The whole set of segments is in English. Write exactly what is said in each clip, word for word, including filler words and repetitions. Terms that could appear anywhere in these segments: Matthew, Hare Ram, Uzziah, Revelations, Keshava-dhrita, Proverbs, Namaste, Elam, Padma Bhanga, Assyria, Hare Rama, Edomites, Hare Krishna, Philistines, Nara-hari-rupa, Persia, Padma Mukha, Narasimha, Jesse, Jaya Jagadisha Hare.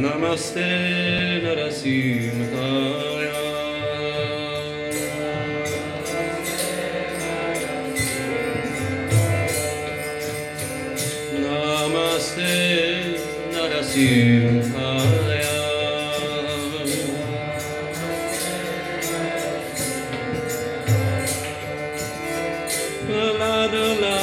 Namaste Narasimhaya. Namaste Narasimhaya. La la la la la.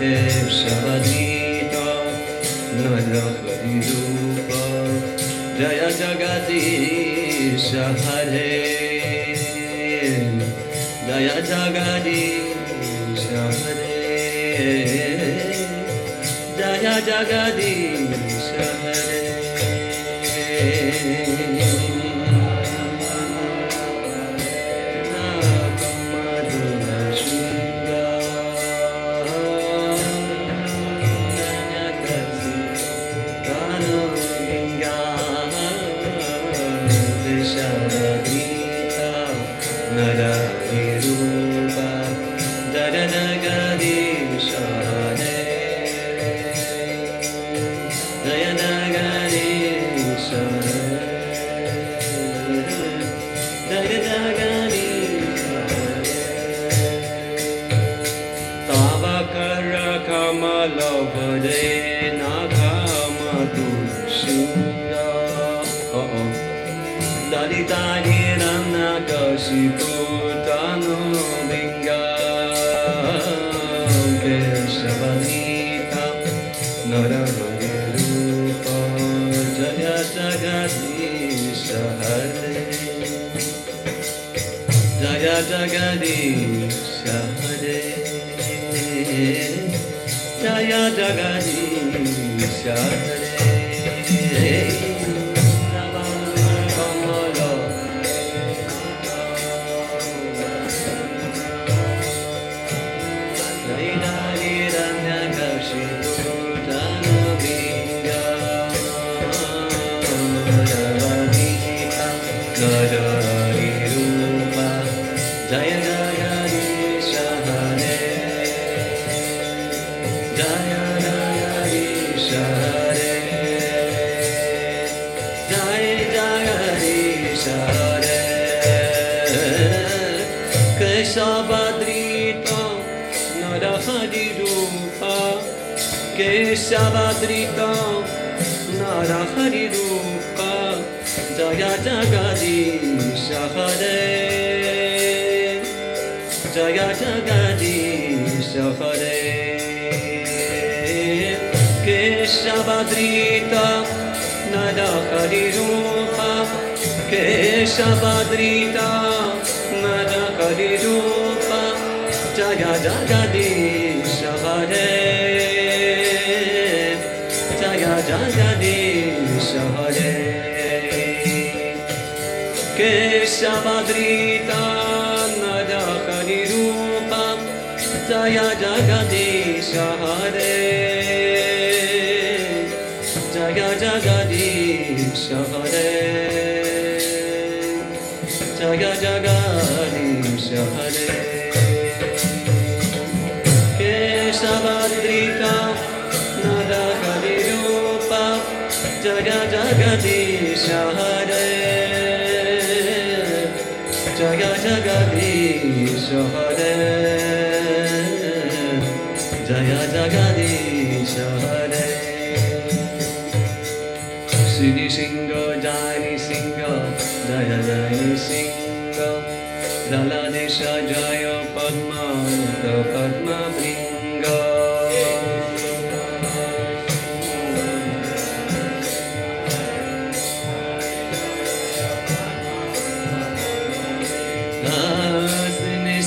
Keshava-dhrita, Nara-hari-rupa, Jaya Jagadisha Hare, Jaya Jagadisha Hare, Jaya Jagadisha Hare. Keshava-dhrita, Nara-hari-rupa, Jaya Jagadisha Hare, Jaya Jagadisha Hare, Jaya Jagadisha Hare. Tava karakamala bhaje nakamatushya. Uh-oh. Dalitani Ramna Kashiputano Binga Keshava-dhrita Nara-hari-rupa Jaya Jagadisha Hare, Jaya Jagadisha Hare, Jaya Jagadisha Hare. Nara-hari-rupa, Jaya Jagadisha Hare, Jaya Jagadisha Hare, Jaya Jagadisha Hare, Keshava-dhrita, Nara-hari-rupa, Keshava-dhrita, Nara-hari-rupa, Jaya Jagadisha Hare, Jaya Jagadisha Hare, Keshava-dhrita, Nara-hari-rupa, Keshava-dhrita, Nara-hari-rupa, Jaya Jagadisha Hare, Jaya Jagadisha Hare. Keshava-dhrita, Nara-hari-rupa, Jaya Jagadisha Hare, Jaya Jagadisha Hare, Jaya Jagadisha Hare. Keshava-dhrita, Nara-hari-rupa, Jaya Jagadisha Hare, Jaya Jagadisha Hare, Jaya Jagadisha Hare. Sri Singha Jani Singha, Jaya Jani Singha, Dala Desha Jaya Padma Mukha Padma Bhanga.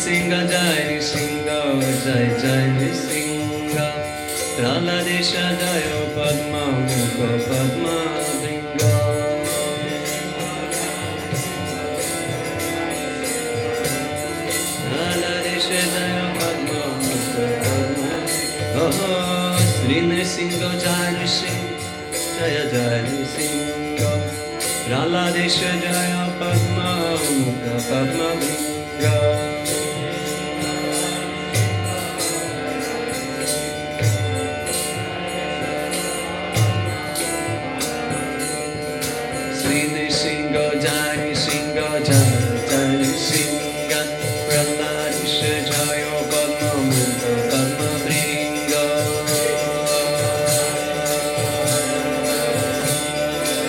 Singha Jai Singha Jai Jai Singha, Rala Desha Jaya Padma Mukha Padma Bhanga. Rala Desha Jaya Padma Mukha Padma Bhanga. Sri Narasimha Jai Singha Jaya Jai Singha, Rala Desha Jaya Padma Mukha Padma Bhanga. Singha Jaya Singha Jaya Jaya Singha, Rala Desha Jaya Padma Mukha Padma Bhanga. Singha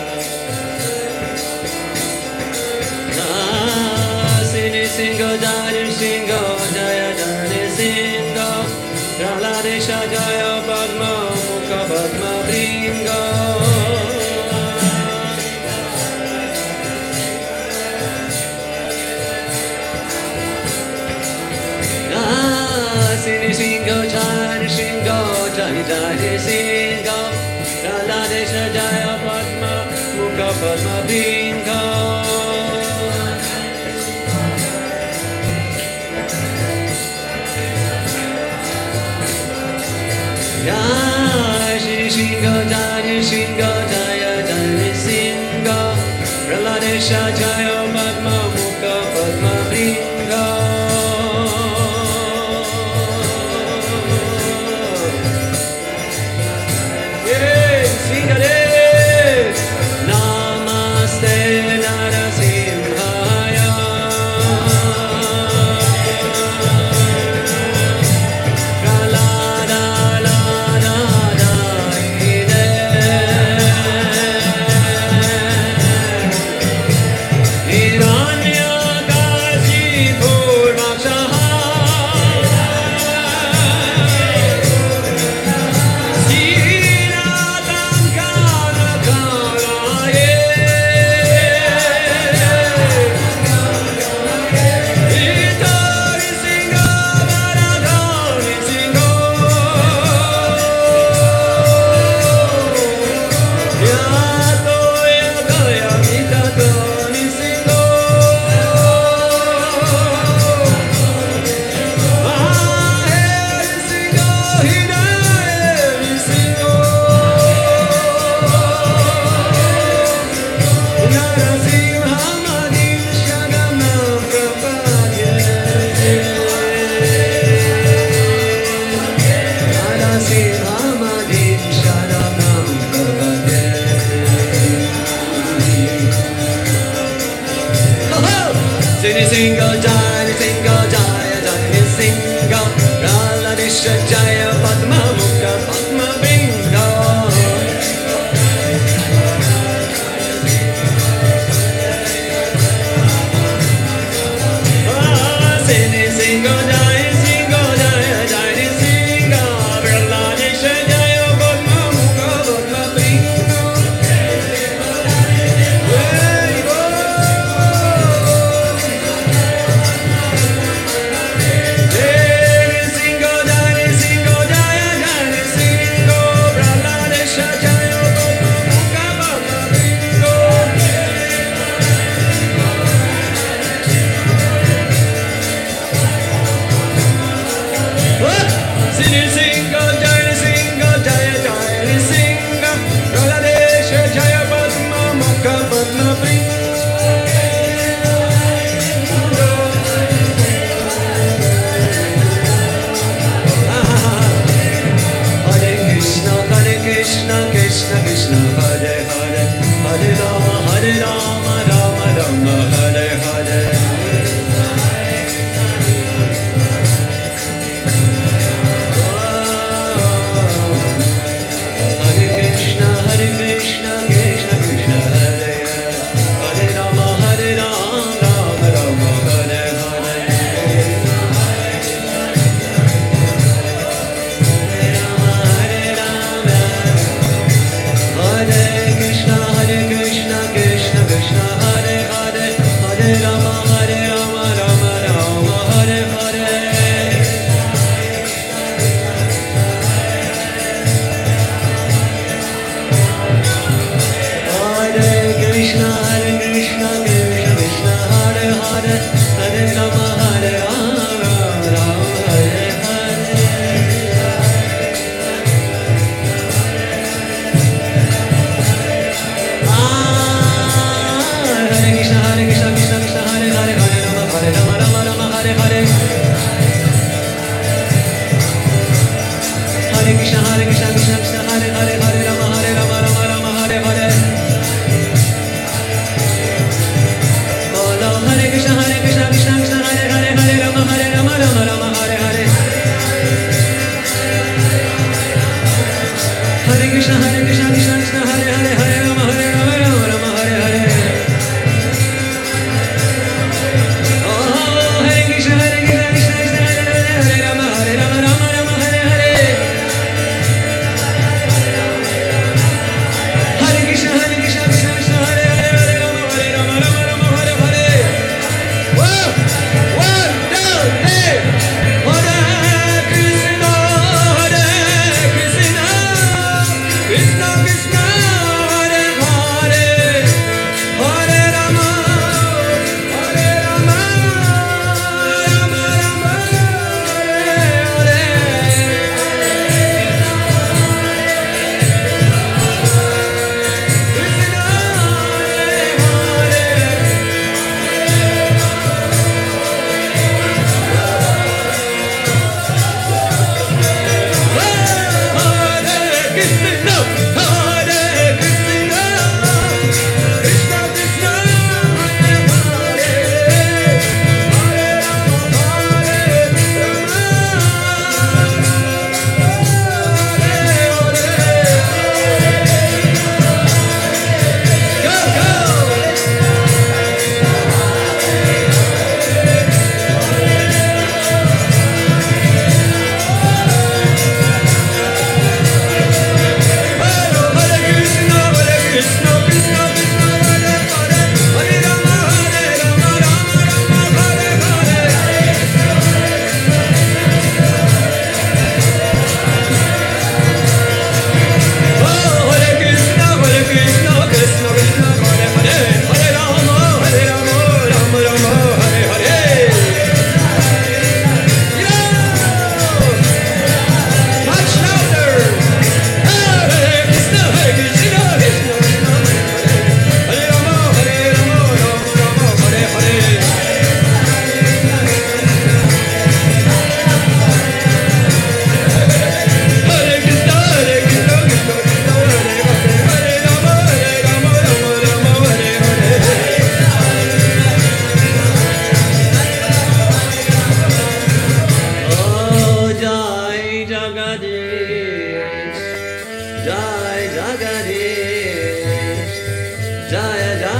Singha Jaya Singha Jaya Jaya Singha, Rala Desha Jaya Padma Mukha Padma Bhanga. Shri Singha Jaya Singha Jaya Jaya Singha, Rala Desha Jaya Padma Mukha Padma Bhanga. Yeah, Singha Re. Namaste Narasimhaya. Narasimha, Jaya Jagadisha Hare, Narasimha, Narasimha, Jaya Padma Mukha, Padma Bhanga. Narasimha, Narasimha, Jaya Jagadisha Hare, Narasimha, Jaya Padma Mukha, Padma Bhanga.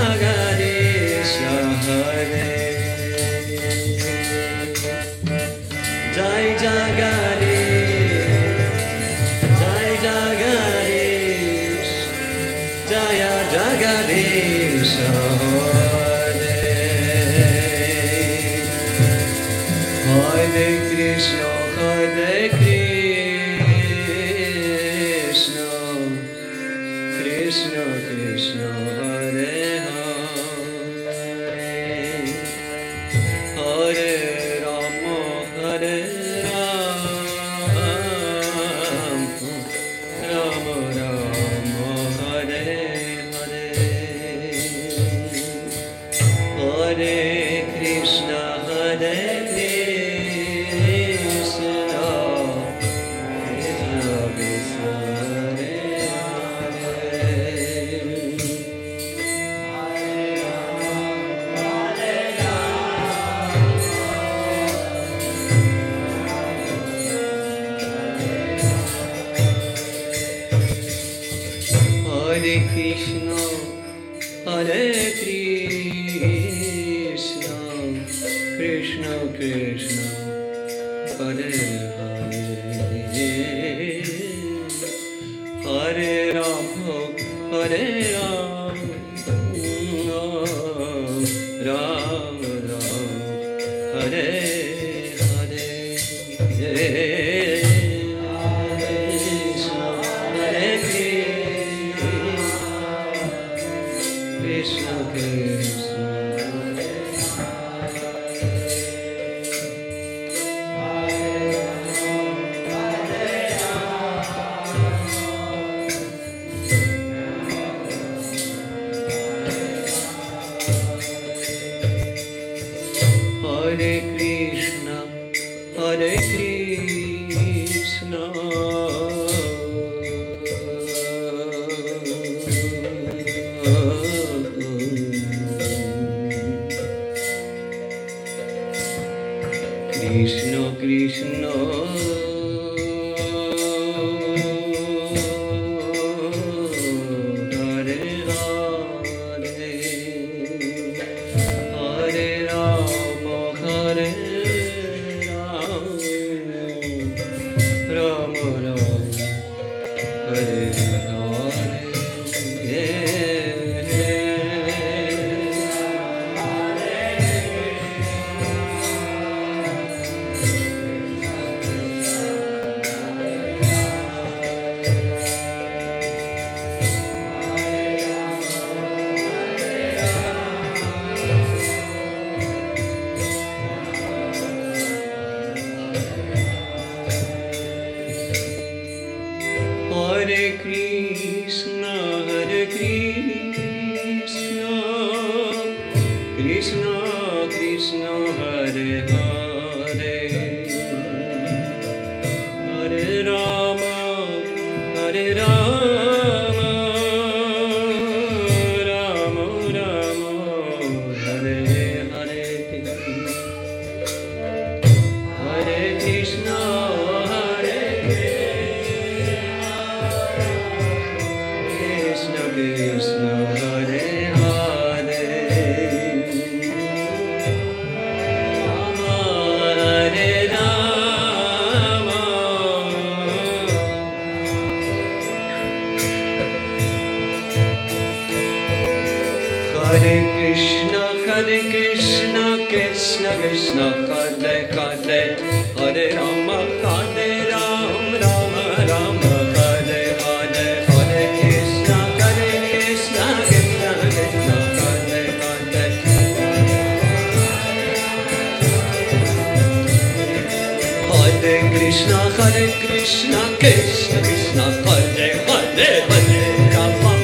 Jagadisha Hare. Jaya Jagadisha, Jaya Jagadisha, Jaya Jagadisha Hare. Hare Krishna, Hare Krishna, Krishna, Krishna, Hare Hare, Hare Ram, Hare Ram, Ram Ram, Hare Hare, Hare Krishna, Hare Hare Krishna, Hare Krishna, Krishna Krishna, Hare Hare, Hare Ram, Hare Ram, Ram Ram, Hare Hare. Hare Krishna, Hare Krishna, Krishna Krishna. Hare Krishna, Hare Krishna, Krishna Krishna, Hare Hare, Hare Rama, Hare Rama, Rama Rama, Hare Hare, Hare Krishna. Hare Krishna, Hare Krishna, Krishna Krishna, Hare Hare, Hare Rama, Hare Rama, Rama Rama, Hare Hare, Hare Krishna, Hare Krishna, Krishna Krishna, Hare Hare, Hare Krishna, Hare Krishna, Krishna Krishna, Hare Hare, Hare Rama. Rama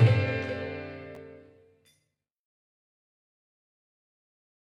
God.